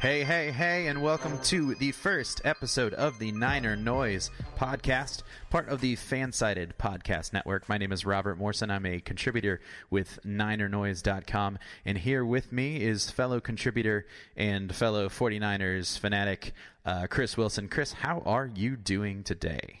Hey, hey, hey, and welcome to the first episode of the NinerNoise podcast, part of the FanSided podcast network. My name is Robert Morrison. I'm a contributor with NinerNoise.com, and here with me is fellow contributor and fellow 49ers fanatic, Chris Wilson. Chris, how are you doing today?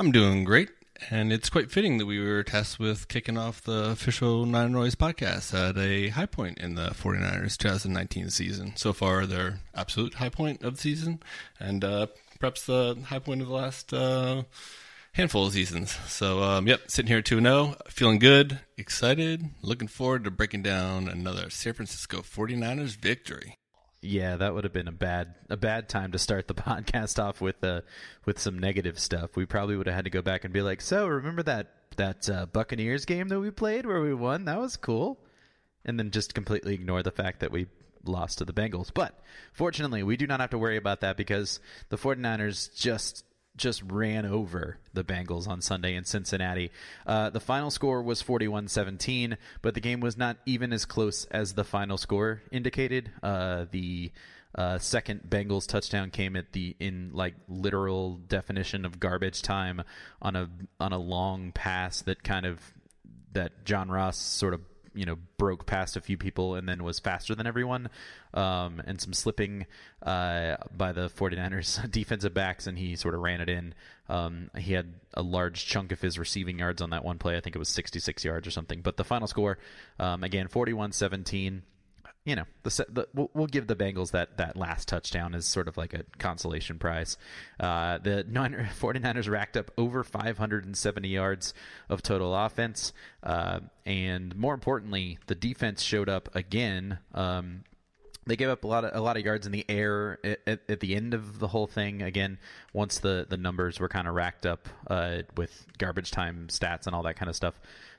I'm doing great, and it's quite fitting that we were tasked with kicking off the official NinerNoise podcast at a high point in the 49ers 2019 season. So far, their absolute high point of the season, and perhaps the high point of the last handful of seasons. So, sitting here 2-0, feeling good, excited, looking forward to breaking down another San Francisco 49ers victory. Yeah, that would have been a bad time to start the podcast off with some negative stuff. We probably would have had to go back and be like, so remember that Buccaneers game that we played where we won? That was cool. And then just completely ignore the fact that we lost to the Bengals. But fortunately, we do not have to worry about that because the 49ers just ran over the Bengals on Sunday in Cincinnati. The final score was 41-17, but the game was not even as close as the final score indicated. The second Bengals touchdown came in literal definition of garbage time on a long pass that John Ross sort of broke past a few people and then was faster than everyone, and some slipping by the 49ers defensive backs, and he sort of ran it in. He had a large chunk of his receiving yards on that one play. I think it was 66 yards or something. But the final score, again, 41-17. We'll give the Bengals that last touchdown as sort of like a consolation prize. The 49ers racked up over 570 yards of total offense. And more importantly, the defense showed up again. They gave up a lot of yards in the air at the end of the whole thing. Again, once the numbers were kind of racked up with garbage time stats and all that kind of stuff,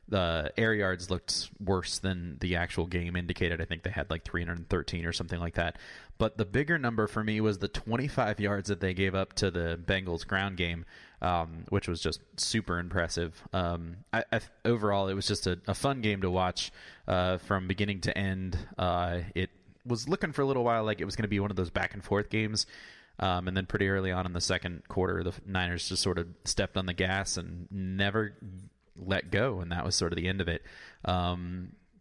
the air yards looked worse than the actual game indicated. I think they had like 313 or something like that. But the bigger number for me was the 25 yards that they gave up to the Bengals ground game, which was just super impressive. Overall, it was just a fun game to watch from beginning to end. It was looking for a little while like it was going to be one of those back and forth games, and then pretty early on in the second quarter, the Niners just sort of stepped on the gas and never let go, and that was sort of the end of it.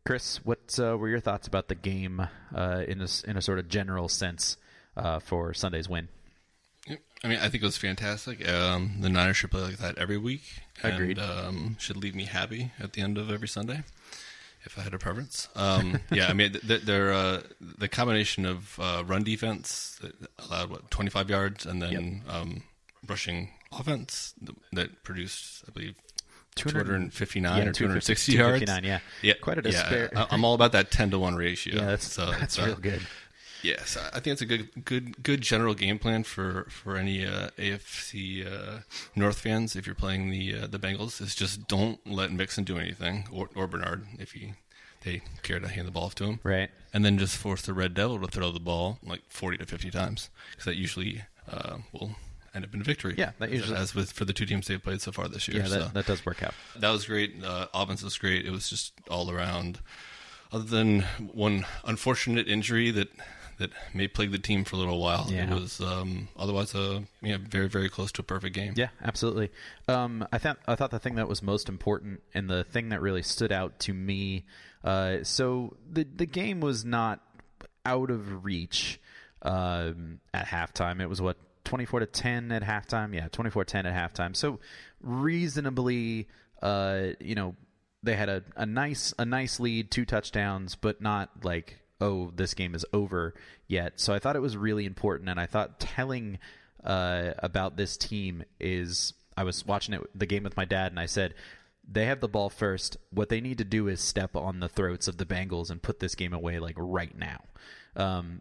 Chris, what were your thoughts about the game in a sort of general sense for Sunday's win? I mean, I think it was fantastic. The Niners should play like that every week. Agreed. And, should leave me happy at the end of every Sunday. if I had a preference. Yeah, I mean, they're the combination of run defense that allowed, 25 yards, and then rushing offense that produced, I believe, 259 or 260 yards. Yeah. Quite a disparity. Yeah, I'm all about that 10-to-1 ratio. Yeah, that's real good. Yes, I think it's a good general game plan for any AFC North fans. If you're playing the Bengals, is just don't let Mixon do anything or Bernard if they care to hand the ball off to him, right? And then just force the Red Devil to throw the ball like 40 to 50 times, because that usually will end up in victory. Yeah, that usually for the two teams they've played so far this year. Yeah, that does work out. That was great. Offense was great. It was just all around. Other than one unfortunate injury that may plague the team for a little while. Yeah. It was otherwise very, very close to a perfect game. Yeah, absolutely. I thought the thing that was most important and the thing that really stood out to me, so the game was not out of reach at halftime. It was 24-10 at halftime. Yeah, 24-10 at halftime. So reasonably, they had a nice lead, 2 touchdowns, but not like, oh, this game is over yet. So I thought it was really important, and I thought telling about this team is, I was watching the game with my dad, and I said, they have the ball first. What they need to do is step on the throats of the Bengals and put this game away, like, right now.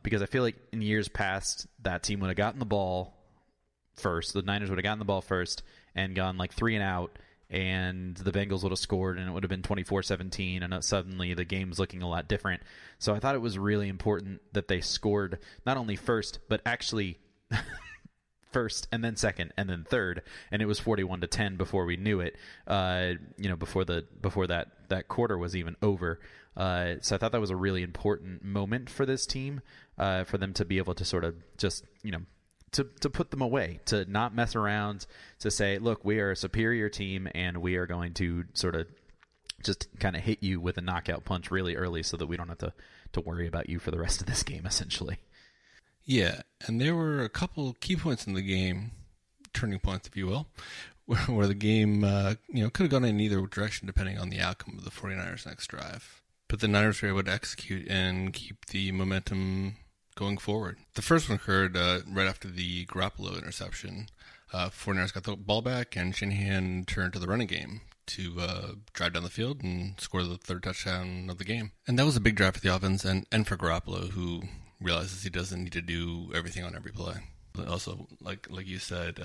Because I feel like in years past, that team would have gotten the ball first. The Niners would have gotten the ball first and gone, like, 3 and out, and the Bengals would have scored, and it would have been 24-17, and suddenly the game's looking a lot different. So I thought it was really important that they scored not only first, but actually first and then second and then third, and it was 41-10 before we knew it, before that quarter was even over. So I thought that was a really important moment for this team, for them to be able to sort of just, to put them away, to not mess around, to say, look, we are a superior team, and we are going to sort of just kind of hit you with a knockout punch really early so that we don't have to worry about you for the rest of this game, essentially. Yeah, and there were a couple key points in the game, turning points, if you will, where the game could have gone in either direction depending on the outcome of the 49ers' next drive. But the Niners were able to execute and keep the momentum going forward. The first one occurred right after the Garoppolo interception. 49ers got the ball back, and Shanahan turned to the running game to drive down the field and score the 3rd touchdown of the game. And that was a big drive for the offense and for Garoppolo, who realizes he doesn't need to do everything on every play. But also, like you said,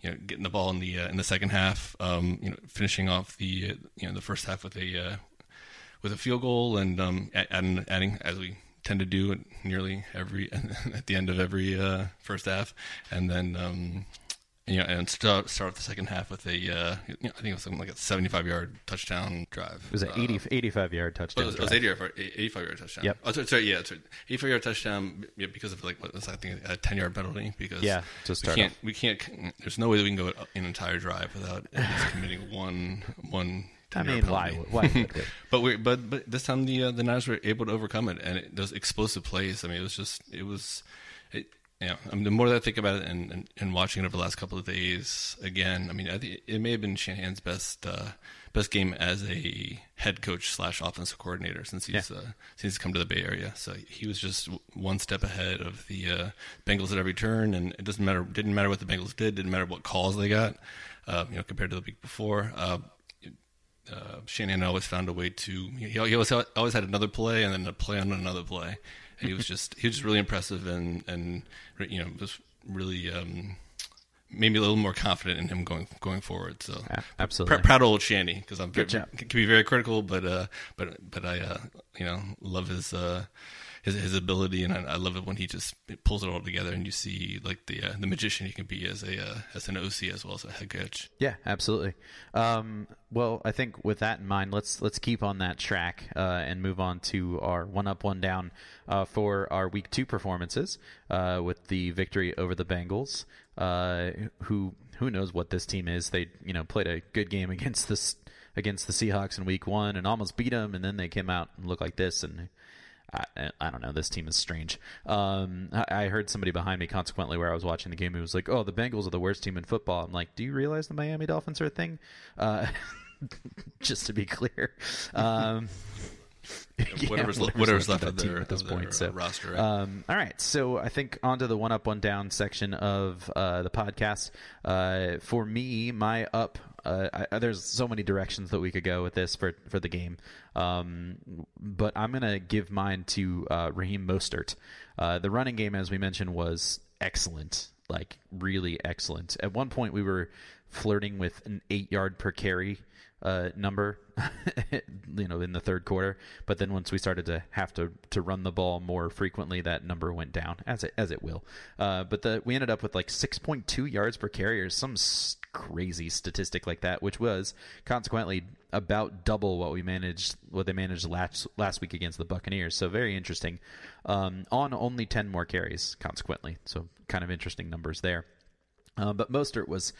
getting the ball in the second half, finishing off the first half with a field goal, and adding, as we tend to do it nearly at the end of every first half, and then and start the second half with a I think it was something like a 75-yard touchdown drive. It was an 85-yard touchdown. Oh, it was 85-yard touchdown. Yep. Oh, sorry, yeah, 85-yard touchdown because of a 10-yard penalty, because we can't. There's no way that we can go an entire drive without at least committing one. I mean, why? but this time the Niners were able to overcome it, and those explosive plays. I mean, it was. I mean, the more that I think about it and watching it over the last couple of days again, I mean, I think it may have been Shanahan's best game as a head coach / offensive coordinator since he's come to the Bay Area. So he was just one step ahead of the Bengals at every turn, and it didn't matter what the Bengals did, didn't matter what calls they got, compared to the week before. Shanahan always found a way to. He always had another play, and then a play on another play, and he was just really impressive, and just really made me a little more confident in him going forward. So absolutely, proud old Shanny, because I'm can be very critical, but I love his ability, and I love it when he just pulls it all together, and you see like the magician he can be as an OC as well as a head coach. Yeah, absolutely. Well, I think with that in mind, let's keep on that track and move on to our 1-up, 1-down for our Week 2 performances with the victory over the Bengals. Who knows what this team is? They played a good game against the Seahawks in Week 1 and almost beat them, and then they came out and looked like this and. I don't know. This team is strange. I heard somebody behind me, consequently, where I was watching the game, who was like, oh, the Bengals are the worst team in football. I'm like, do you realize the Miami Dolphins are a thing? Just to be clear. whatever's left of their team at this point. So, roster. Right? All right. So I think onto the one up, one down section of the podcast. For me, my up. There's so many directions that we could go with this for the game, but I'm gonna give mine to Raheem Mostert. The running game, as we mentioned, was excellent. Like, really excellent. At one point, we were flirting with an 8 yard per carry number, you know, in the third quarter. But then once we started to have to run the ball more frequently, that number went down, as it will. But we ended up with like 6.2 yards per carry or some crazy statistic like that, which was consequently about double what they managed last week against the Buccaneers. So very interesting. On only 10 more carries, consequently. So kind of interesting numbers there. But Mostert was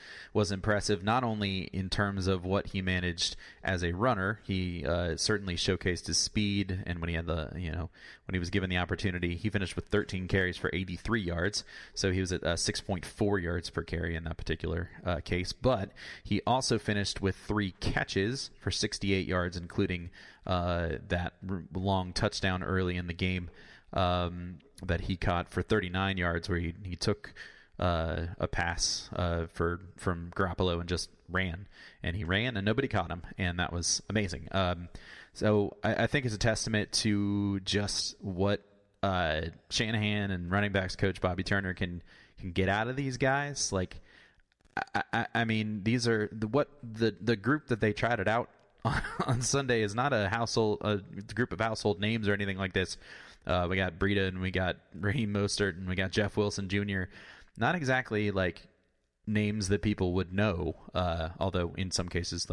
impressive, not only in terms of what he managed as a runner. He certainly showcased his speed, and when he had when he was given the opportunity, he finished with 13 carries for 83 yards. So he was at 6.4 yards per carry in that particular case. But he also finished with 3 catches for 68 yards, including that long touchdown early in the game that he caught for 39 yards, where he took a pass from Garoppolo and just ran. And he ran and nobody caught him, and that was amazing. So I think it's a testament to just what Shanahan and running backs coach Bobby Turner can get out of these guys. Like, I mean, these are the group that they trotted out on Sunday is not a group of household names or anything like this. We got Breida, and we got Raheem Mostert, and we got Jeff Wilson Jr., not exactly like names that people would know, although in some cases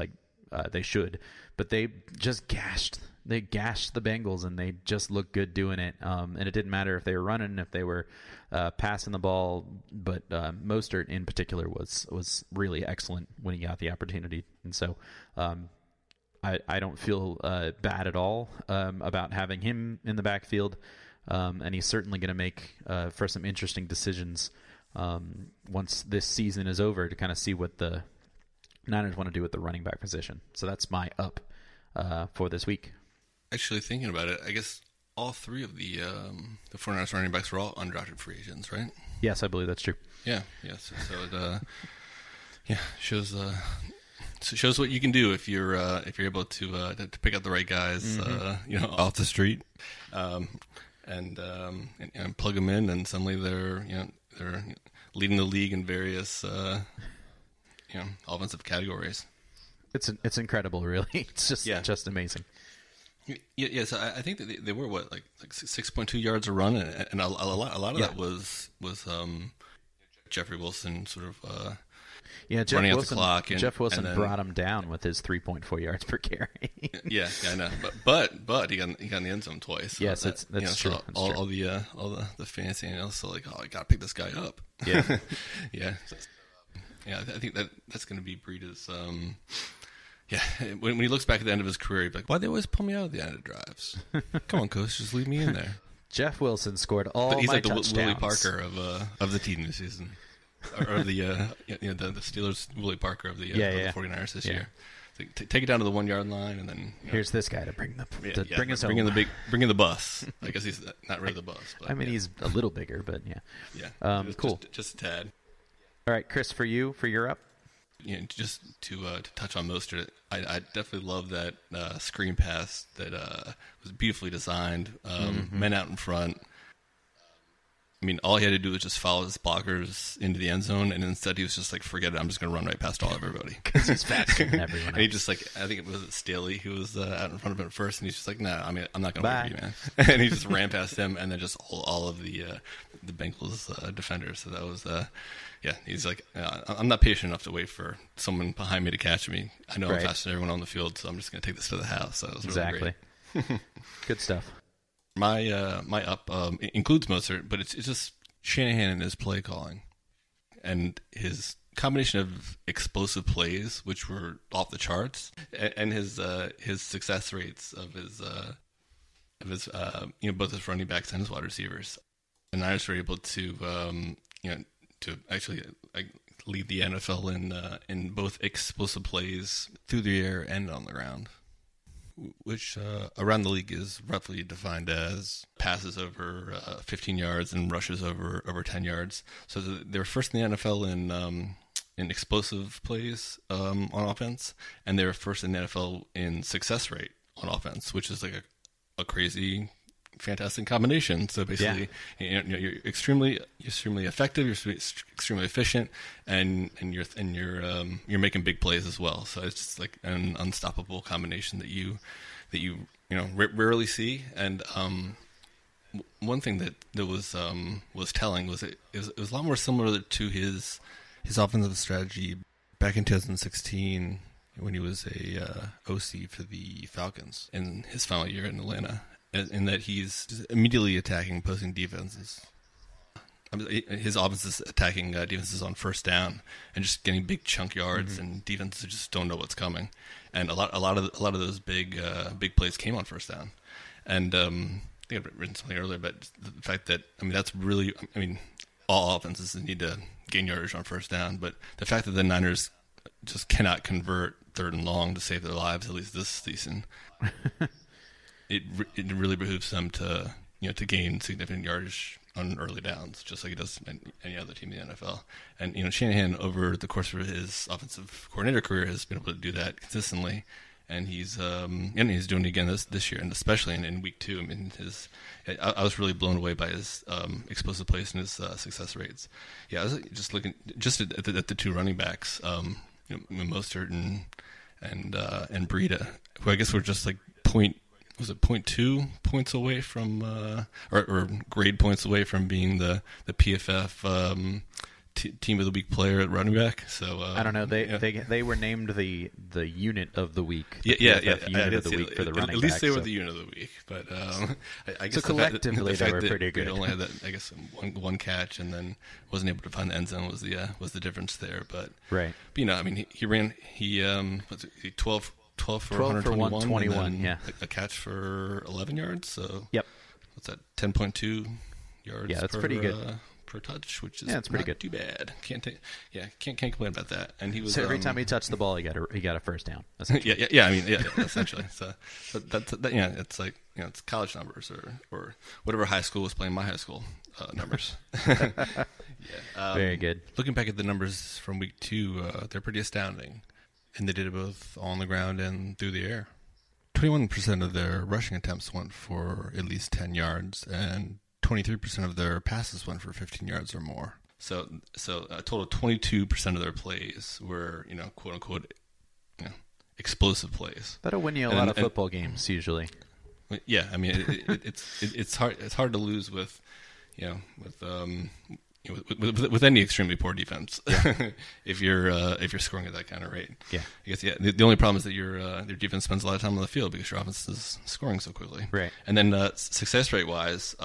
they should, but they gashed the Bengals, and they just looked good doing it. And it didn't matter if they were running, if they were passing the ball, but Mostert in particular was really excellent when he got the opportunity. And so I don't feel bad at all about having him in the backfield, and he's certainly going to make for some interesting decisions once this season is over, to kind of see what the Niners want to do with the running back position. So that's my up for this week. Actually, thinking about it, I guess all three of the 49ers running backs were all undrafted free agents, right? Yes, I believe that's true. Yeah, yes. So it shows what you can do if you're able to pick up the right guys, off the street, and plug them in, and suddenly they're leading the league in various offensive categories. It's incredible, really. It's just amazing. So I think that they were 6.2 yards a run, and a lot of that was Jeffrey Wilson sort of running out the clock, and Jeff Wilson brought him down with his 3.4 yards per carry. yeah, I know. But he got in the end zone twice. So yes, that's true. So all the fantasy analysts are like, oh, I gotta pick this guy up. Yeah, yeah, so, yeah. I think that's gonna be Breida's. When he looks back at the end of his career, he's like, why they always pull me out at the end of drives? Come on, coach, just leave me in there. Jeff Wilson scored all my touchdowns. He's like the Willie Parker of the team this season. Or the Steelers Willie Parker of the 49ers this year. So take it down to the 1 yard line, and then here's this guy to bring in the bus. I guess he's not really the bus. But, he's a little bigger, but yeah. Yeah. Cool. Just a tad. All right, Chris, for your up. Yeah, just to touch on Mostert, I definitely love that screen pass that was beautifully designed. Men out in front. I mean, all he had to do was just follow his blockers into the end zone, and instead he was just like, forget it, I'm just going to run right past everybody. Because he's faster than everyone else. And he just I think it was Staley who was out in front of him at first, and he's just like, nah, I'm not going to wait for you, man. And he just ran past him, and then just all of the Bengals defenders. So that was, he's like, I'm not patient enough to wait for someone behind me to catch me. I know I'm faster than everyone on the field, so I'm just going to take this to the house. So it was really great. Good stuff. My up includes Mostert, but it's just Shanahan and his play calling, and his combination of explosive plays, which were off the charts, and his success rates of his both his running backs and his wide receivers. The Niners were able to actually lead the NFL in both explosive plays through the air and on the ground. which around the league is roughly defined as passes over 15 yards and rushes over 10 yards. So they're first in the NFL in explosive plays on offense, and they're first in the NFL in success rate on offense, which is like a crazy, fantastic combination. So basically, you're extremely effective, you're extremely efficient, and you're making big plays as well. So it's just like an unstoppable combination that you rarely see. And one thing that was telling was it was a lot more similar to his offensive strategy back in 2016 when he was a OC for the Falcons in his final year in Atlanta, in that he's immediately attacking opposing defenses. His offense is attacking defenses on first down and just getting big chunk yards, and defenses just don't know what's coming. And a lot of those big plays came on first down. And I think I'd written something earlier, but the fact that all offenses need to gain yardage on first down, but the fact that the Niners just cannot convert third and long to save their lives, at least this season, it really behooves them to to gain significant yardage on early downs, just like it does any other team in the NFL. And Shanahan, over the course of his offensive coordinator career, has been able to do that consistently, and he's doing it again this year, and especially in week two. I mean, I was really blown away by his explosive plays and his success rates. Yeah, I was just looking at the two running backs, Mostert and Breida, who I guess were just like .2 points away from, or grade points away from being the PFF team of the week player at running back. So I don't know. They were named the unit of the week. For the running back. At least they were the unit of the week. But I guess so collectively they were pretty good. Only had that, I guess, one catch and then wasn't able to find the end zone was the difference there. But right. But, he ran 12 for 121, yeah. A catch for 11 yards, so yep. What's that, 10.2 yards that's pretty good. Per touch, which is pretty good. Too bad. Can't complain about that. And he was every time he touched the ball, he got a first down. Essentially. So that's it's like it's college numbers or whatever high school was playing my high school numbers. Very good. Looking back at the numbers from week two, they're pretty astounding. And they did it both on the ground and through the air. 21% of their rushing attempts went for at least 10 yards, and 23% of their passes went for 15 yards or more. So a total of 22% of their plays were, quote unquote, explosive plays. That'll win you a lot of football games usually. Yeah, I mean, it's hard to lose with, with any extremely poor defense, if you're scoring at that kind of rate. Yeah, I guess. Yeah, the only problem is that your defense spends a lot of time on the field because your offense is scoring so quickly. Right. And then success rate wise,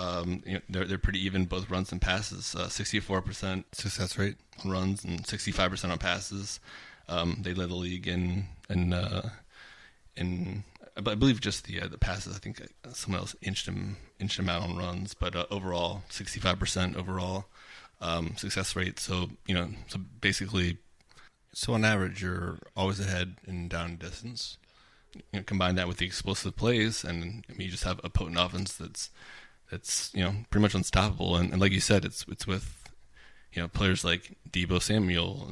they're pretty even both runs and passes. 64% success rate on runs and 65% on passes. They led the league in I believe just the passes. I think someone else inched him out on runs, but overall 65% overall. Success rate. So, so on average, you're always ahead in down and distance. Combine that with the explosive plays, and you just have a potent offense that's pretty much unstoppable. And like you said, it's with, players like Deebo Samuel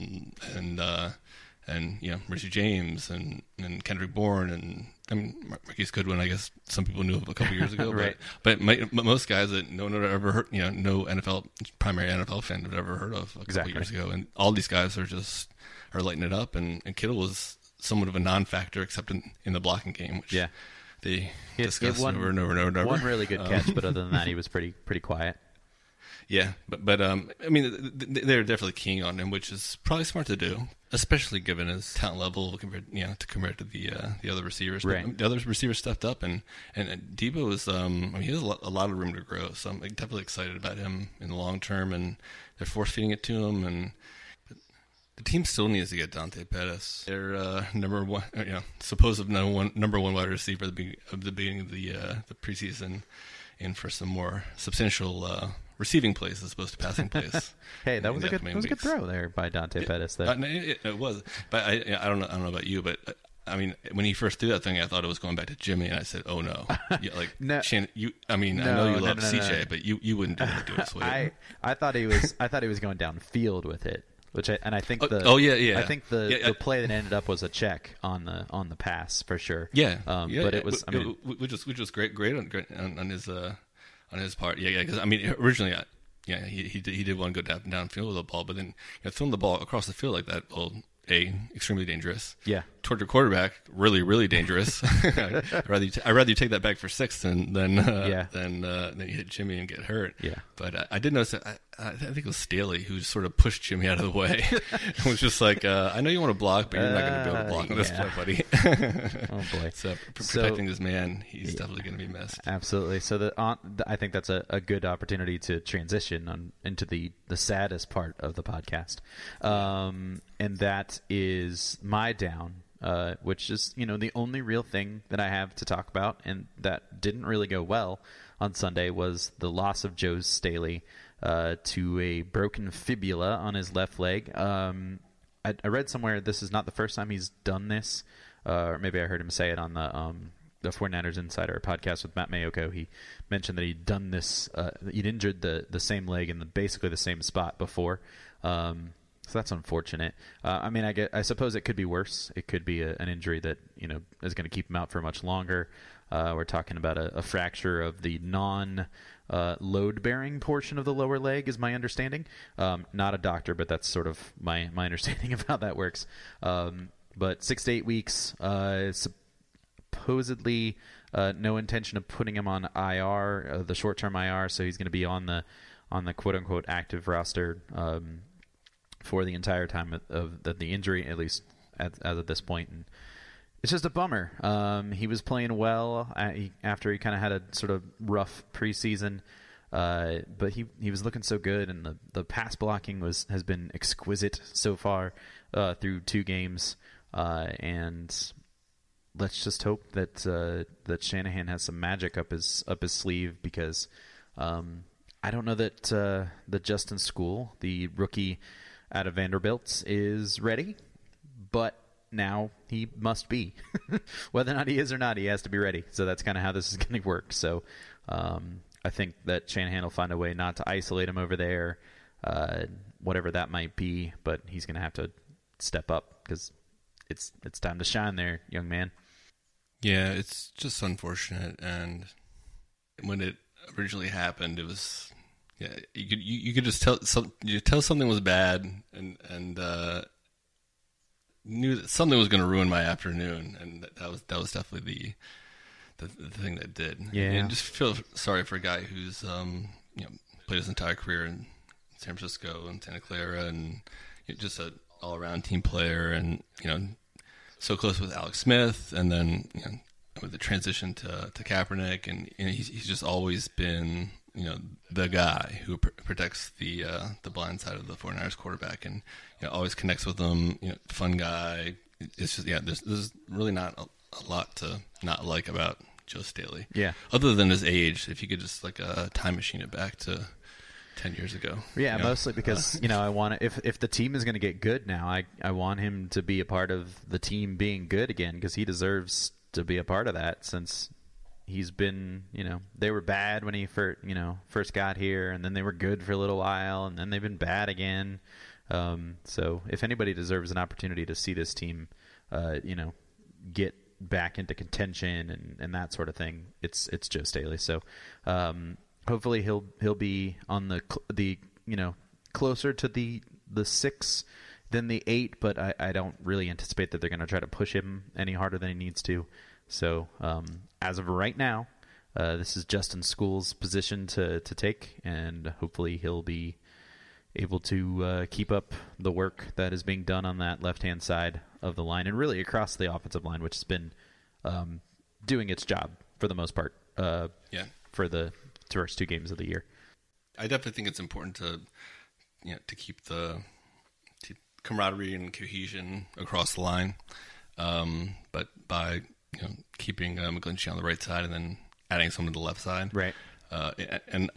and Richie James and Kendrick Bourne, and I mean Marquise Goodwin. I guess some people knew of a couple years ago, right? But most guys that no one had ever heard, no NFL primary NFL fan had ever heard of a couple years ago. And all these guys are lighting it up. And Kittle was somewhat of a non-factor except in the blocking game, which they discussed over and over. One really good catch, but other than that, he was pretty quiet. Yeah, but they're definitely keying on him, which is probably smart to do, especially given his talent level compared to the other receivers. Right. But the other receivers stepped up, and Deebo is he has a lot of room to grow. So I'm definitely excited about him in the long term, and they're force feeding it to him. And the team still needs to get Dante Pettis, their supposed number one wide receiver at the beginning of the preseason, in for some more substantial. Receiving plays as opposed to passing plays. Hey, that was a good throw there by Dante Pettis. It was, but I don't know about you, but I mean, when he first threw that thing, I thought it was going back to Jimmy, and I said, "Oh no!" Yeah, like, no, I know you love CJ, but you wouldn't do it this way. I thought he was going downfield with it, I think the play that ended up was a check on the pass for sure. Yeah, which was great on his part. Yeah, because I mean, originally, he did want to go downfield with the ball, but then throwing the ball across the field like that, extremely dangerous. Yeah. Toward your quarterback, really, really dangerous. I'd rather you take that back for six than you hit Jimmy and get hurt. Yeah. But I did notice that I think it was Staley who sort of pushed Jimmy out of the way. It was just like, I know you want to block, but you're not going to be able to block on this play, buddy. Oh, boy. So protecting this man, he's definitely going to be missed. Absolutely. So I think that's a good opportunity to transition into the saddest part of the podcast. And that is my down, which is, the only real thing that I have to talk about, and that didn't really go well on Sunday, was the loss of Joe Staley to a broken fibula on his left leg. I read somewhere this is not the first time he's done this, or maybe I heard him say it on the 49ers Insider podcast with Matt Mayoko. He mentioned that he'd done this, he'd injured the same leg in basically the same spot before. So that's unfortunate. I suppose it could be worse. It could be an injury that is going to keep him out for much longer. We're talking about a fracture of the non-load-bearing portion of the lower leg, is my understanding. Not a doctor, but that's sort of my understanding of how that works. But 6 to 8 weeks, supposedly no intention of putting him on IR, the short-term IR, so he's going to be on the quote-unquote active roster for the entire time of the injury, at least as of this point. And it's just a bummer. He was playing well after he kind of had a sort of rough preseason, but he was looking so good, and the pass blocking has been exquisite so far through two games, and let's just hope that Shanahan has some magic up his sleeve, because I don't know that the Justin School, the rookie out of Vanderbilt, is ready, but now he must be. Whether or not he is or not, he has to be ready. So that's kind of how this is going to work. So I think that Shanahan will find a way not to isolate him over there, whatever that might be, but he's going to have to step up, because it's time to shine there, young man. Yeah, it's just unfortunate. And when it originally happened, it was... Yeah, you could just tell something was bad, and knew that something was going to ruin my afternoon, and that was definitely the thing that did. Yeah, and just feel sorry for a guy who's played his entire career in San Francisco and Santa Clara, and just an all around team player, and so close with Alex Smith, and then with the transition to Kaepernick, and he's just always been, the guy who protects the blind side of the 49ers quarterback, and always connects with them. Fun guy. It's just There's really not a lot to not like about Joe Staley. Yeah. Other than his age, if you could just like a time machine it back to 10 years ago. Yeah, mostly because I want to, if the team is going to get good now, I want him to be a part of the team being good again, because he deserves to be a part of that, since he's been, they were bad when he first, first got here, and then they were good for a little while, and then they've been bad again. So if anybody deserves an opportunity to see this team, get back into contention and that sort of thing, it's Joe Staley. So hopefully he'll be on the closer to the 6 than the 8, but I don't really anticipate that they're going to try to push him any harder than he needs to. So as of right now, this is Justin School's position to take, and hopefully he'll be able to keep up the work that is being done on that left-hand side of the line, and really across the offensive line, which has been doing its job for the most part for the first two games of the year. I definitely think it's important to keep the camaraderie and cohesion across the line, but by... keeping McGlinchey on the right side and then adding someone to the left side. Right. And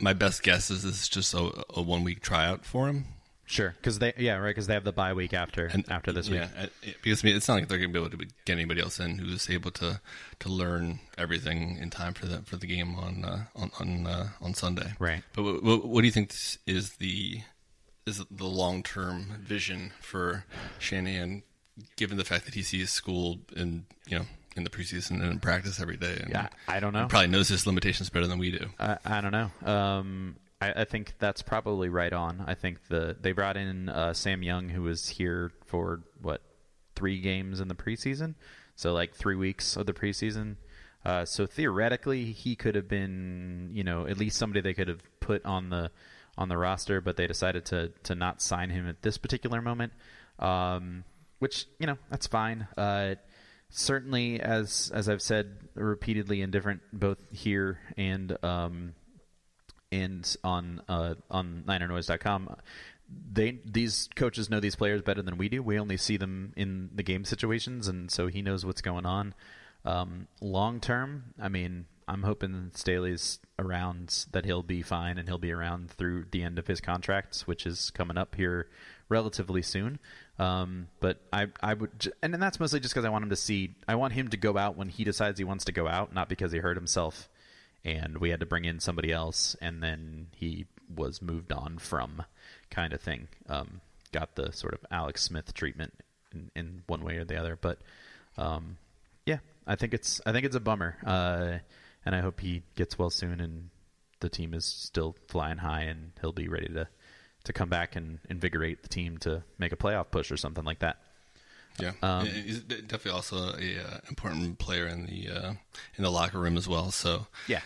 my best guess is this is just a 1-week tryout for him. Sure, because they because they have the bye week after this week. Yeah, because I mean, it's not like they're going to be able to get anybody else in who's able to learn everything in time for the game on Sunday. Right. But what do you think is the long term vision for Shanahan, given the fact that he sees school and in the preseason and in practice every day? And yeah, I don't know. He probably knows his limitations better than we do. I don't know. I think that's probably right on. I think they brought in Sam Young, who was here for, 3 games in the preseason? So, 3 weeks of the preseason. So, theoretically, he could have been, at least somebody they could have put on the roster, but they decided to not sign him at this particular moment, which, that's fine. Certainly, as I've said repeatedly and different, both here and on NinerNoise.com, these coaches know these players better than we do. We only see them in the game situations, and so he knows what's going on. Long term, I mean, I'm hoping Staley's around, that he'll be fine and he'll be around through the end of his contract, which is coming up here relatively soon. But I would, and that's mostly just because I want him to go out when he decides he wants to go out, not because he hurt himself and we had to bring in somebody else, and then he was moved on from, kind of thing. Got the sort of Alex Smith treatment in one way or the other. But I think it's a bummer, and I hope he gets well soon, and the team is still flying high, and he'll be ready to come back and invigorate the team to make a playoff push or something like that. Yeah, he's definitely also a important player in the locker room as well. So yeah,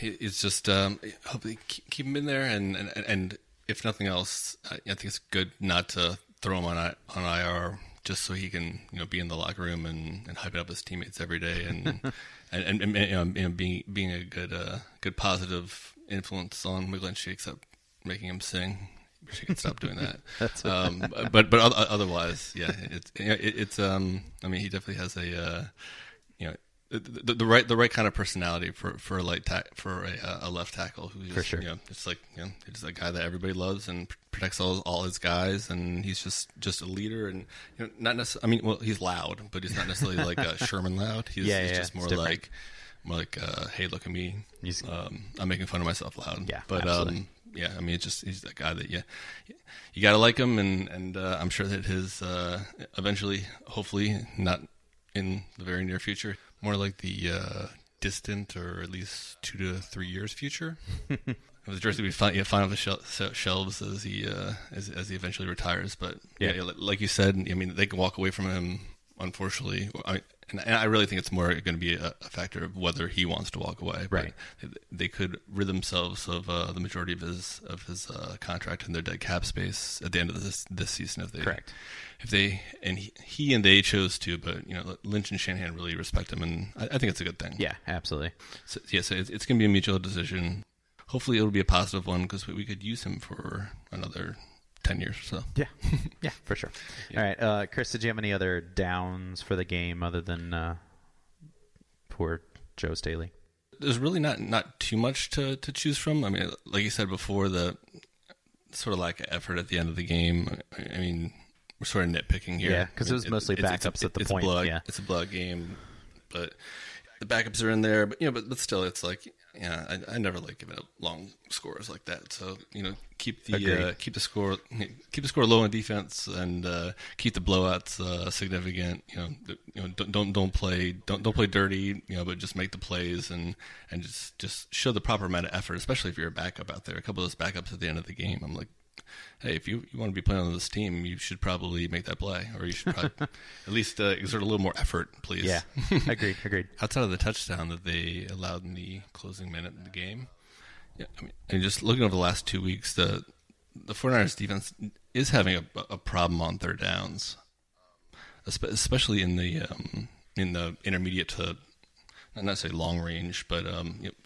it's just hope they keep him in there, and if nothing else, I think it's good not to throw him on IR, just so he can be in the locker room and hype up his teammates every day, and being a good positive influence on McGlinchey, except making him sing. Wish he could stop doing that. That's but otherwise, yeah, it's. I mean, he definitely has a the right kind of personality for a left tackle who's just, sure. It's a guy that everybody loves and protects all his guys, and he's just a leader, and not necessarily. I mean, well, he's loud, but he's not necessarily like a Sherman loud. He's just more different. More like hey, look at me. I'm making fun of myself loud. Yeah, but absolutely. Yeah, I mean, he's that guy that you gotta like him, and I'm sure that his eventually, hopefully, not in the very near future, more like the distant or at least 2 to 3 years future, the jersey we find on the shelves as he eventually retires. But like you said, I mean, they can walk away from him. Unfortunately, and I really think it's more going to be a factor of whether he wants to walk away. Right, they could rid themselves of the majority of his contract and their dead cap space at the end of this season if they and they chose to. But Lynch and Shanahan really respect him, and I think it's a good thing. Yeah, absolutely. So, so it's going to be a mutual decision. Hopefully, it'll be a positive one because we could use him for another 10 years or so. Yeah, for sure. Yeah. All right. Chris, did you have any other downs for the game other than poor Joe Staley? There's really not too much to choose from. I mean, like you said before, the sort of lack of effort at the end of the game. I mean, we're sort of nitpicking here. Yeah, because it was mostly backups at the point. It's a blowout game, but the backups are in there. But, but still, it's like... Yeah, I never like giving up long scores like that. So keep the score low on defense, and keep the blowouts significant. Don't play dirty. But just make the plays and just show the proper amount of effort, especially if you're a backup out there. A couple of those backups at the end of the game, I'm like, hey, if you want to be playing on this team, you should probably make that play, or you should probably at least exert a little more effort, please. Yeah, agreed. Outside of the touchdown that they allowed in the closing minute of the game, yeah, I mean, and just looking over the last 2 weeks, the 49ers defense is having a problem on third downs, especially in the intermediate to, not necessarily long range, but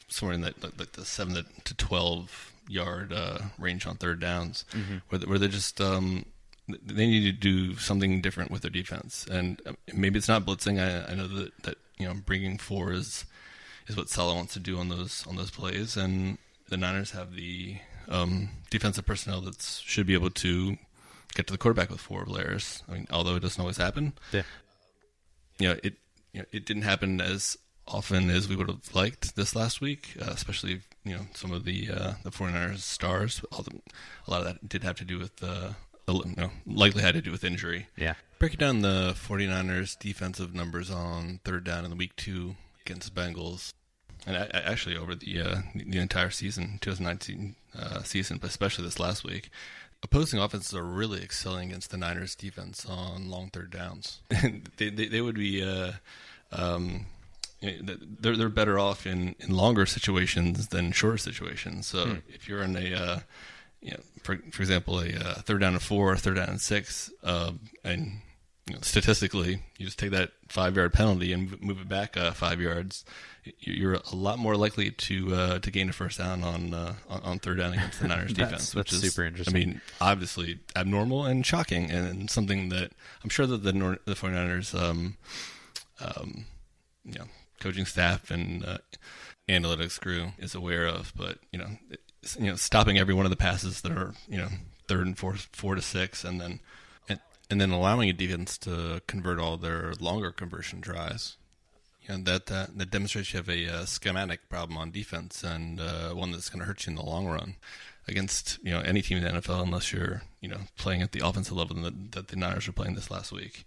somewhere in that the 7 to 12. Yard range on third downs, where they're just they need to do something different with their defense, and maybe it's not blitzing. I know that bringing four is what Sala wants to do on those plays, and the Niners have the defensive personnel that should be able to get to the quarterback with four players. I mean, although it doesn't always happen. Yeah. It didn't happen as often as we would have liked this last week, especially, some of the 49ers stars. A lot of that did have to do with likely had to do with injury. Yeah. Breaking down the 49ers defensive numbers on third down in the week 2 against the Bengals. And actually over the entire season, 2019 season, but especially this last week, opposing offenses are really excelling against the Niners defense on long third downs. they would be they're better off in longer situations than shorter situations. So if you're in a for example a third down and 4, third down and 6, and statistically, you just take that 5-yard penalty and move it back 5 yards. You're a lot more likely to gain a first down on third down against the Niners defense, which is super interesting. I mean, obviously abnormal and shocking, and something that I'm sure that the 49ers, coaching staff and analytics crew is aware of. But stopping every one of the passes that are third and 4 to 6, and then. And then allowing a defense to convert all their longer conversion drives, that demonstrates you have a schematic problem on defense, and one that's going to hurt you in the long run against any team in the NFL, unless you're playing at the offensive level that the Niners were playing this last week.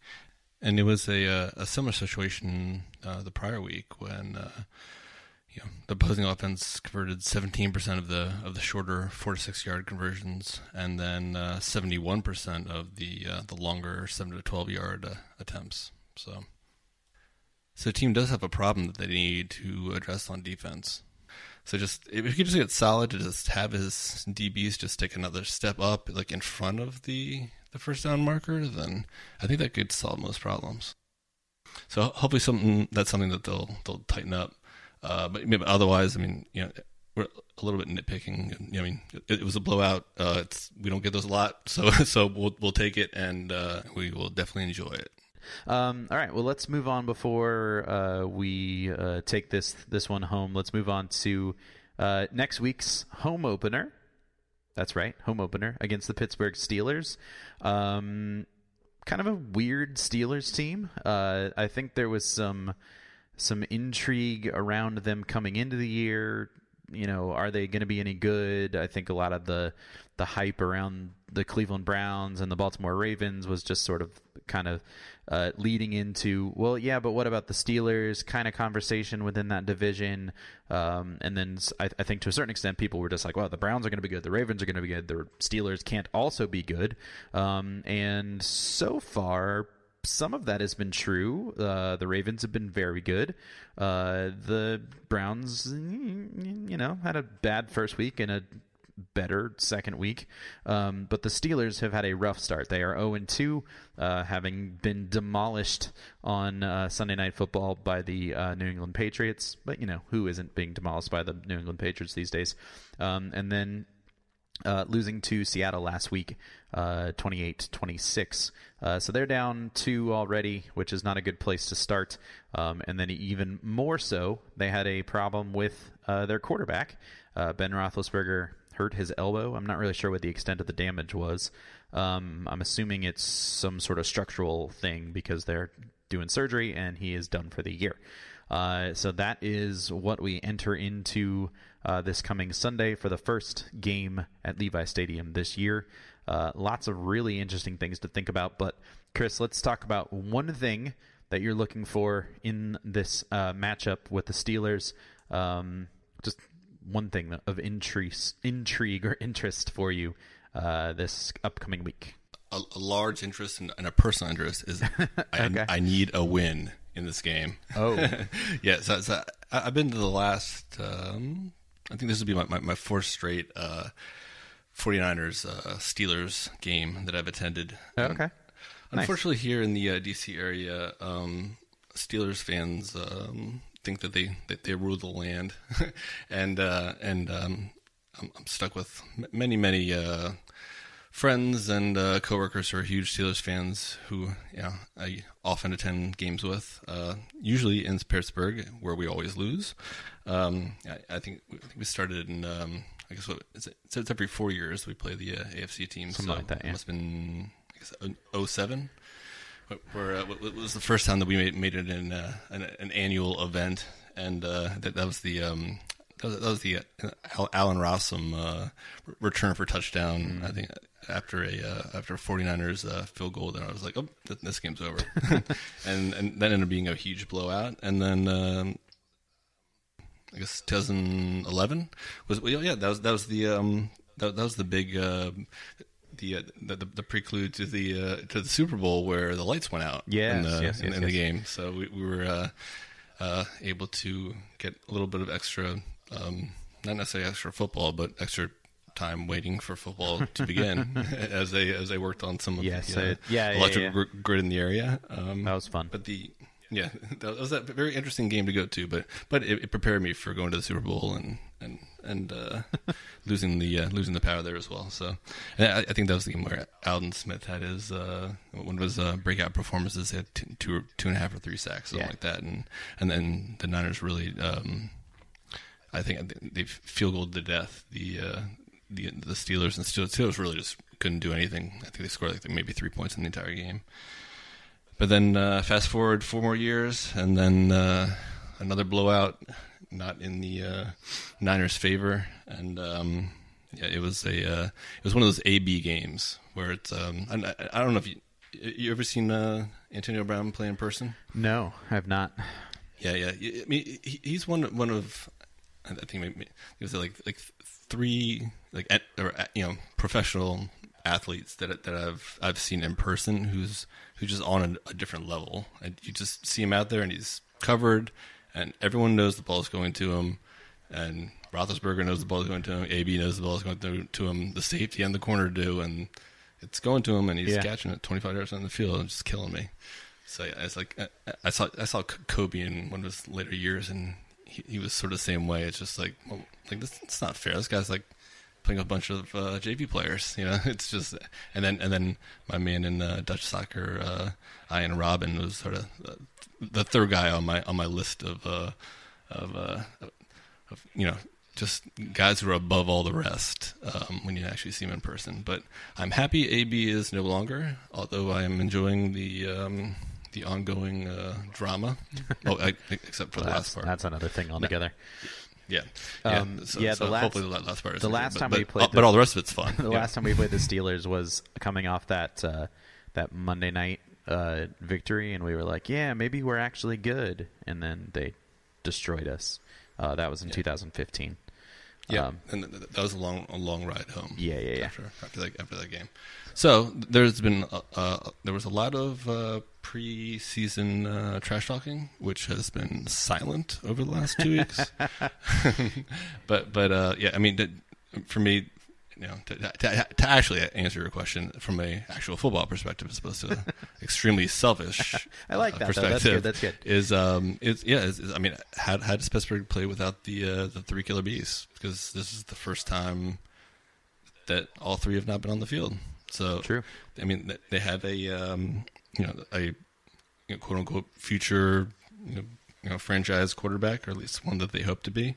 And it was a similar situation the prior week when the opposing offense converted 17% of the shorter 4 to 6 yard conversions, and then 71% of the longer 7 to 12 yard attempts. So the team does have a problem that they need to address on defense. So just if you could just get solid to just have his DBs just take another step up, like in front of the first down marker, then I think that could solve most problems. So hopefully something that they'll tighten up. But otherwise, we're a little bit nitpicking. It was a blowout. We don't get those a lot, so we'll take it, and we will definitely enjoy it. All right. Well, let's move on before we take this one home. Let's move on to next week's home opener. That's right, home opener against the Pittsburgh Steelers. Kind of a weird Steelers team. I think there was some intrigue around them coming into the year. Are they going to be any good? I think a lot of the hype around the Cleveland Browns and the Baltimore Ravens was just sort of kind of leading into, well, yeah, but what about the Steelers kind of conversation within that division? And then I think to a certain extent, people were just like, well, the Browns are going to be good. The Ravens are going to be good. The Steelers can't also be good. And so far, some of that has been true. The Ravens have been very good. The Browns, had a bad first week and a better second week. But the Steelers have had a rough start. They are 0-2, having been demolished on Sunday Night Football by the New England Patriots. But, who isn't being demolished by the New England Patriots these days? And then losing to Seattle last week, 28-26. So they're down 2 already, which is not a good place to start. And then even more so, they had a problem with their quarterback. Ben Roethlisberger hurt his elbow. I'm not really sure what the extent of the damage was. I'm assuming it's some sort of structural thing because they're doing surgery and he is done for the year. So that is what we enter into this coming Sunday for the first game at Levi's Stadium this year. Lots of really interesting things to think about. But, Chris, let's talk about one thing that you're looking for in this matchup with the Steelers. Just one thing of intrigue or interest for you this upcoming week. A large interest and a personal interest is I need a win in this game. Oh. Yeah, so I've been to the last, I think this will be my fourth straight 49ers Steelers game that I've attended. Oh, okay. Unfortunately, nice. Here in the D.C. area, Steelers fans think that they rule the land. and I'm stuck with many, friends and coworkers who are huge Steelers fans who I often attend games with, usually in Pittsburgh, where we always lose. I think we started in I guess what is it? So it's every 4 years we play the AFC team. Something so like that, yeah. It must have been, I guess, 07. What was the first time that we made it in an annual event, and that was the Allen Rossum return for touchdown. Mm-hmm. I think after a 49ers field goal, then I was like, oh, this game's over, and that ended up being a huge blowout. And then I guess 2011 was the big. The prelude to the Super Bowl where the lights went out in the game, so we were able to get a little bit of extra, not necessarily extra football, but extra time waiting for football to begin as they worked on some of the electric grid in the area. That was fun, but that was a very interesting game to go to, but it prepared me for going to the Super Bowl and losing the power there as well. So, and I think that was the game where Aldon Smith had his one of his breakout performances. He had two and a half or three sacks, something like that. And then the Niners really, I think they field goaled to death the Steelers, and Steelers really just couldn't do anything. I think they scored like maybe 3 points in the entire game. But then fast forward 4 more years, and then another blowout. Not in the Niners' favor, and it was one of those A-B games where it's I don't know if you ever seen Antonio Brown play in person. No, I have not. Yeah. I mean, he's one of, I think maybe it was like three professional athletes that I've seen in person who's just on a different level. And you just see him out there, and he's covered. And everyone knows the ball is going to him, and Roethlisberger knows the ball is going to him. AB knows the ball is going to him. The safety and the corner do, and it's going to him, and he's catching it 25 yards on the field, and just killing me. So yeah, it's like I saw Kobe in one of his later years, and he was sort of the same way. It's just like, well, like this, it's not fair. This guy's like playing a bunch of JV players, you know. It's just, and then my man in Dutch soccer, Ian Robin, was sort of the third guy on my list of just guys who are above all the rest when you actually see them in person. But I'm happy AB is no longer, although I am enjoying the ongoing drama. Oh, except for the last part. That's another thing altogether. Hopefully the last part is the last time we played. But all the rest of it's fun. The last time we played the Steelers was coming off that Monday night victory, and we were like, yeah, maybe we're actually good, and then they destroyed us. That was in 2015. Yeah, and that was a long ride home. Yeah. After that game, so there was a lot of preseason trash talking, which has been silent over the last 2 weeks. but yeah, I mean, for me, to actually answer your question from an actual football perspective, as opposed to extremely selfish. I like that perspective. That's good. How does Pittsburgh play without the three killer bees? Because this is the first time that all three have not been on the field. So true. I mean, they have a quote unquote future franchise quarterback, or at least one that they hope to be.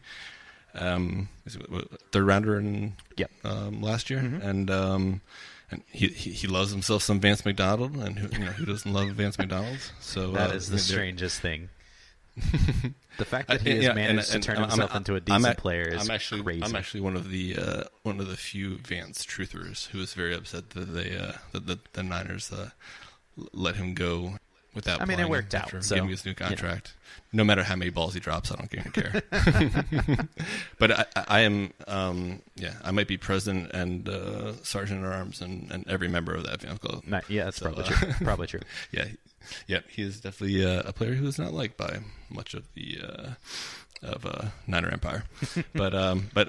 Third rounder in last year, mm-hmm. And he loves himself some Vance McDonald, and who doesn't love Vance McDonald? So that is the strangest thing. The fact that he has managed to turn himself into a decent player is crazy. I'm actually one of the few Vance truthers who was very upset that the Niners let him go. Without, I mean, it worked out. So, giving his new contract, No matter how many balls he drops, I don't care. But I am, I might be president and sergeant at arms and every member of that fan club. Yeah, that's probably true. Yeah, he is definitely a player who is not liked by much of the Niner Empire. But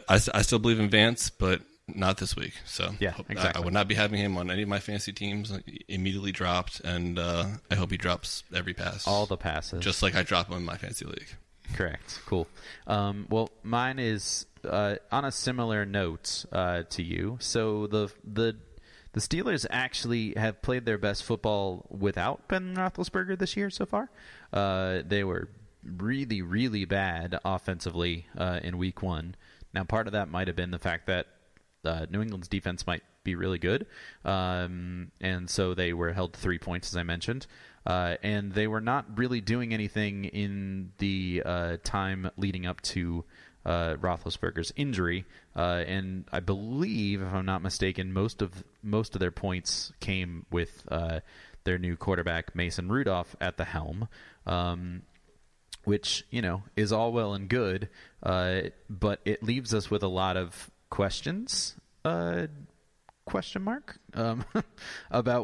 I still believe in Vance, but not this week. So yeah, exactly. I would not be having him on any of my fantasy teams. Immediately dropped, and I hope he drops every pass. All the passes. Just like I drop him in my fantasy league. Correct. Cool. Well, mine is on a similar note to you. So the Steelers actually have played their best football without Ben Roethlisberger this year so far. They were really, really bad offensively in week 1. Now, part of that might have been the fact that New England's defense might be really good, and so they were held 3 points, as I mentioned, and they were not really doing anything in the time leading up to Roethlisberger's injury, and I believe, if I'm not mistaken, most of their points came with their new quarterback Mason Rudolph at the helm, which, you know, is all well and good, but it leaves us with a lot of questions. About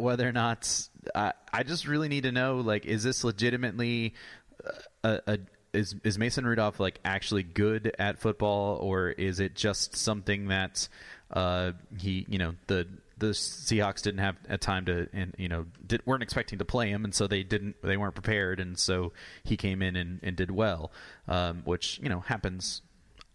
whether or not I just really need to know, like, is this legitimately is Mason Rudolph, like, actually good at football, or is it just something that he, you know, the Seahawks didn't have a time to, and, you know, weren't expecting to play him, and so they weren't prepared, and so he came in and did well, which, you know, happens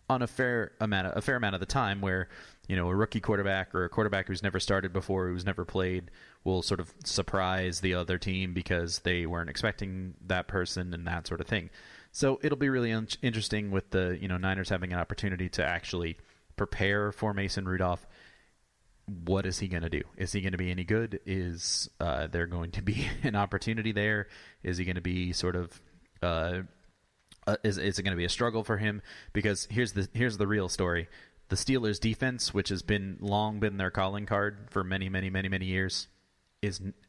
on a fair amount of the time, where, you know, a rookie quarterback or a quarterback who's never started before, who's never played, will sort of surprise the other team because they weren't expecting that person and that sort of thing. So it'll be really interesting with the, you know, Niners having an opportunity to actually prepare for Mason Rudolph. What is he going to do? Is he going to be any good? Is there going to be an opportunity there? Is he going to be sort of... Is it going to be a struggle for him? Because here's the real story. The Steelers' defense, which has long been their calling card for many, many, many, many years,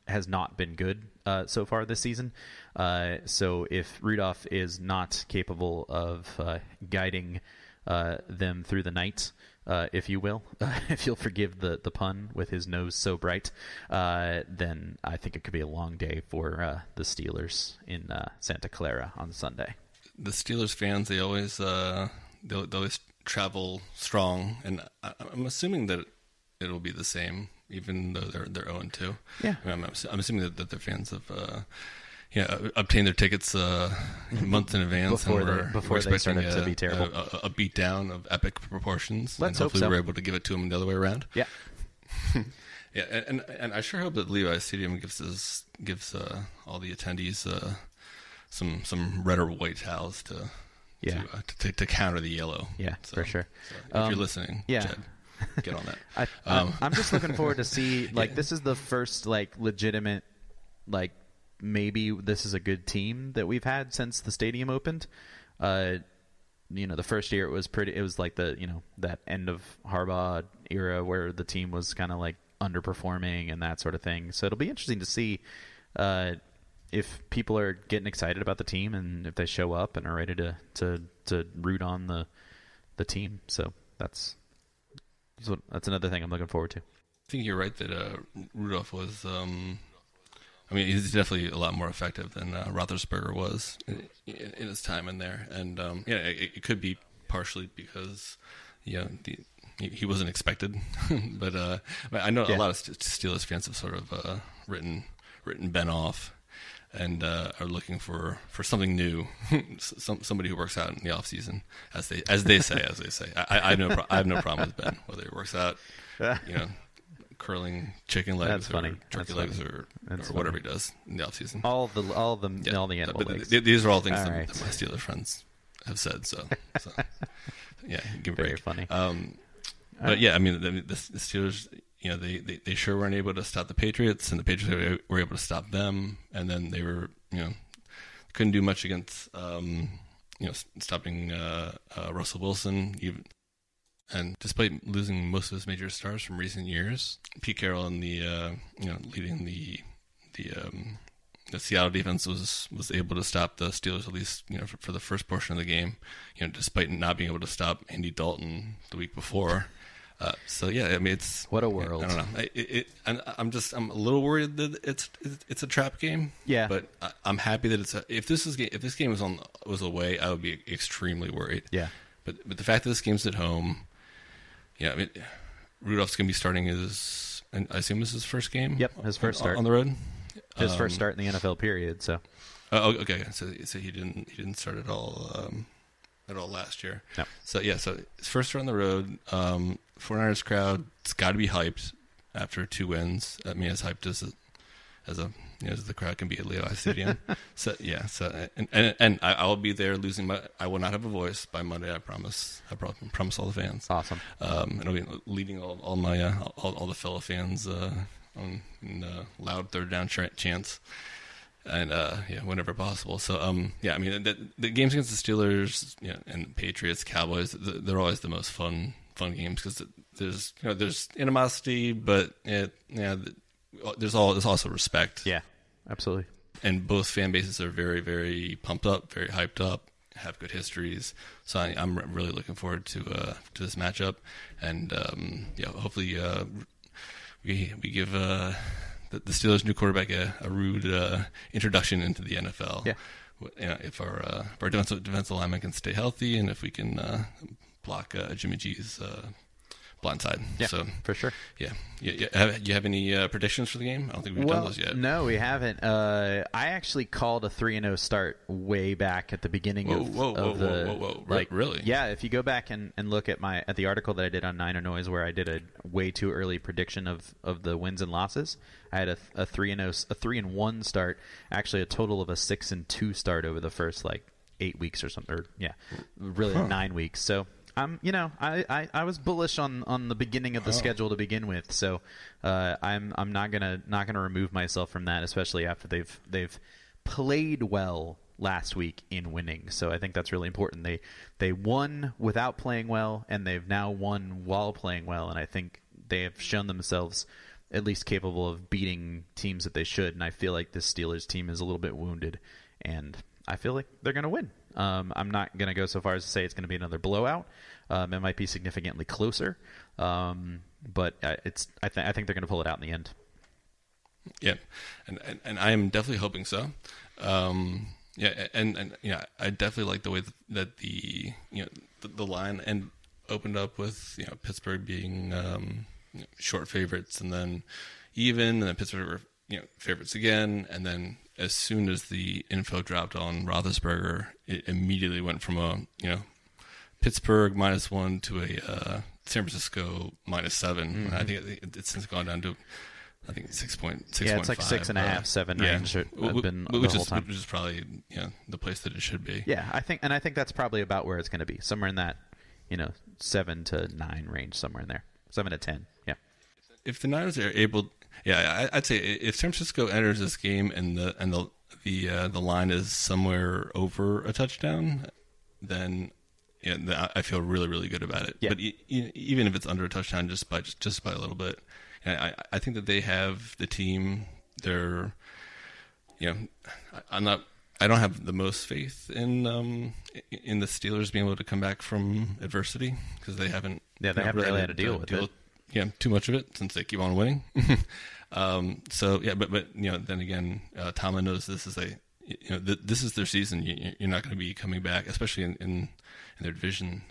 has not been good so far this season. So if Rudolph is not capable of guiding them through the night, if you will, if you'll forgive the pun with his nose so bright, then I think it could be a long day for the Steelers in Santa Clara on Sunday. The Steelers fans, they always travel strong, and I'm assuming that it'll be the same, even though they're 0-2. Yeah, I mean, I'm assuming that the fans have obtained their tickets months in advance before they turn it to be terrible, a beatdown of epic proportions. Let's hope so. And hopefully we're able to give it to them the other way around. Yeah, yeah, and I sure hope that Levi's Stadium gives all the attendees some red or white towels to counter the yellow. Yeah, so, for sure. So if you're listening, yeah, Jed, get on that. I'm just looking forward to see, like, this is the first, like, legitimate, like, maybe this is a good team that we've had since the stadium opened. You know, the first year it was like the, you know, that end of Harbaugh era where the team was kind of like underperforming and that sort of thing. So it'll be interesting to see, if people are getting excited about the team and if they show up and are ready to root on the team. So that's another thing I'm looking forward to. I think you're right that Rudolph was, I mean, he's definitely a lot more effective than Roethlisberger was in his time in there. And, it could be partially because, you know, he wasn't expected. But I know a lot of Steelers fans have sort of written Ben off, and are looking for something new, somebody who works out in the off season, as they say. I have no problem with Ben, whether it works out, you know, curling chicken legs or turkey legs or whatever he does in the off season. All the animal legs. These are all things that my Steelers friends have said. So yeah, give a break. Very funny. But yeah, I mean, the Steelers, you know, they sure weren't able to stop the Patriots, and the Patriots were able to stop them. And then they were, you know, couldn't do much against, you know, stopping Russell Wilson. And despite losing most of his major stars from recent years, Pete Carroll and leading the Seattle defense was able to stop the Steelers, at least, you know, for the first portion of the game. You know, despite not being able to stop Andy Dalton the week before. So yeah, I mean, it's what a world. I don't know. I'm a little worried that it's a trap game. Yeah, but I'm happy that if this game was away, I would be extremely worried. Yeah, but the fact that this game's at home, yeah, I mean, Rudolph's gonna be starting his, and I assume this is his first game. Yep, his first start on the road. His first start in the NFL period. So. Oh, okay. So he didn't start at all. At all last year. No. So yeah, so his first run on the road, 49ers crowd, it's got to be hyped after two wins. I mean, as hyped as a as the crowd can be at Levi's Stadium. So I'll be there losing my. I will not have a voice by Monday. I promise. I promise all the fans. Awesome. And I'll be leading all my all the fellow fans on loud third down chants. And whenever possible. So the games against the Steelers, and Patriots, Cowboys, they're always the most fun games because there's animosity, but there's also respect. Yeah, absolutely. And both fan bases are very, very pumped up, very hyped up, have good histories. So I'm really looking forward to this matchup, and hopefully we give. The Steelers' new quarterback a rude introduction into the NFL. Yeah. If our defensive lineman can stay healthy, and if we can block Jimmy G's blindside. Yeah, so, for sure. Yeah. You have any predictions for the game? I don't think we've done those yet. No, we haven't. I actually called a 3-0 start way back at the beginning of the. Like, really? Yeah, if you go back and look at my the article that I did on NinerNoise where I did a way too early prediction of the wins and losses, I had a 3-1 start, actually a total of a 6-2 start over the first 8 weeks or something. 9 weeks. So I was bullish on the beginning of the schedule to begin with, so I'm not gonna remove myself from that, especially after they've played well last week in winning. So I think that's really important. They won without playing well, and they've now won while playing well, and I think they have shown themselves at least capable of beating teams that they should. And I feel like this Steelers team is a little bit wounded, and I feel like they're gonna win. I'm not going to go so far as to say it's going to be another blowout. It might be significantly closer, but I think they're going to pull it out in the end. Yeah, and I am definitely hoping so. I definitely like the way that the line opened up with Pittsburgh being short favorites, and then even, and then Pittsburgh were favorites again, and then. As soon as the info dropped on Roethlisberger, it immediately went from a Pittsburgh -1 to a San Francisco -7. Mm-hmm. I think it's since gone down to 6.5. Yeah, it's like 6.5, 7 range. Which is probably the place that it should be. Yeah, I think that's probably about where it's going to be, somewhere in that 7 to 9 range, somewhere in there, 7 to 10. Yeah. If the Niners are able. Yeah, I'd say if San Francisco enters this game and the line is somewhere over a touchdown, then I feel really, really good about it. Yeah. But even if it's under a touchdown, just by a little bit, I think that they have the team. They're, I don't have the most faith in the Steelers being able to come back from adversity because they haven't. Yeah, they haven't really had to deal with it. Yeah, too much of it since they keep on winning. Then again, Tomlin knows this is this is their season. You're not going to be coming back, especially in their division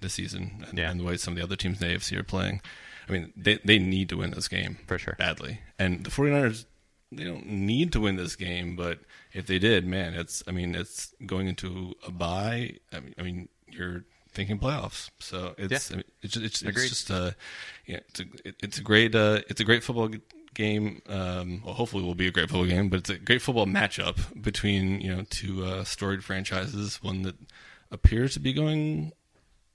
this season, and the way some of the other teams in the AFC are playing. I mean, they need to win this game for sure, badly. And the 49ers, they don't need to win this game, but if they did, man, it's going into a bye. I mean, you're thinking playoffs, so it's it's a great football game. Hopefully will be a great football game, but it's a great football matchup between two storied franchises. One that appears to be going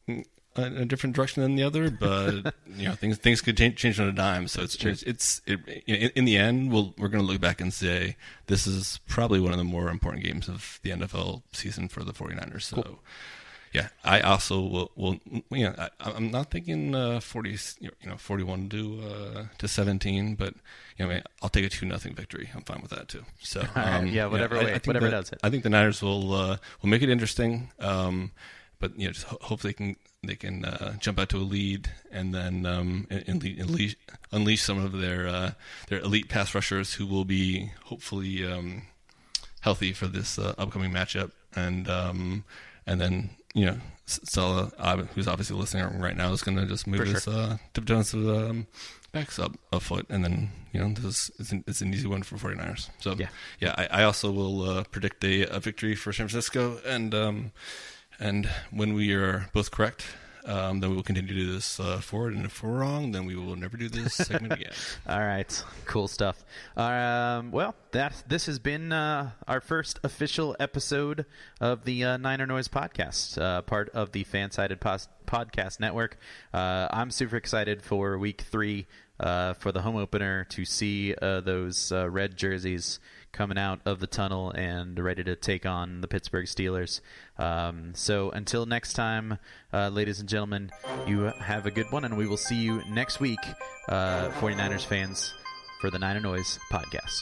in a different direction than the other, but things could change on a dime. So in the end, we're going to look back and say this is probably one of the more important games of the NFL season for the 49ers. So. Cool. Yeah, I also will. I'm not thinking 41 to 17, but I'll take a 2-0 victory. I'm fine with that too. So whatever does it. I think the Niners will make it interesting. But just hope they can jump out to a lead and then unleash some of their elite pass rushers who will be hopefully healthy for this upcoming matchup and then. Stella, who's obviously listening right now, is going to just move his tip donuts to the backs up a foot, and then it's an easy one for 49ers. So I also will predict a victory for San Francisco, and when we are both correct, Then we will continue to do this forward. And if we're wrong, then we will never do this segment again. All right. Cool stuff. Well, this has been our first official episode of the Niner Noise podcast, part of the FanSided Podcast Network. I'm super excited for week 3 for the home opener to see those red jerseys coming out of the tunnel and ready to take on the Pittsburgh Steelers. So until next time, ladies and gentlemen, you have a good one, and we will see you next week, 49ers fans, for the Niner Noise podcast.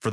For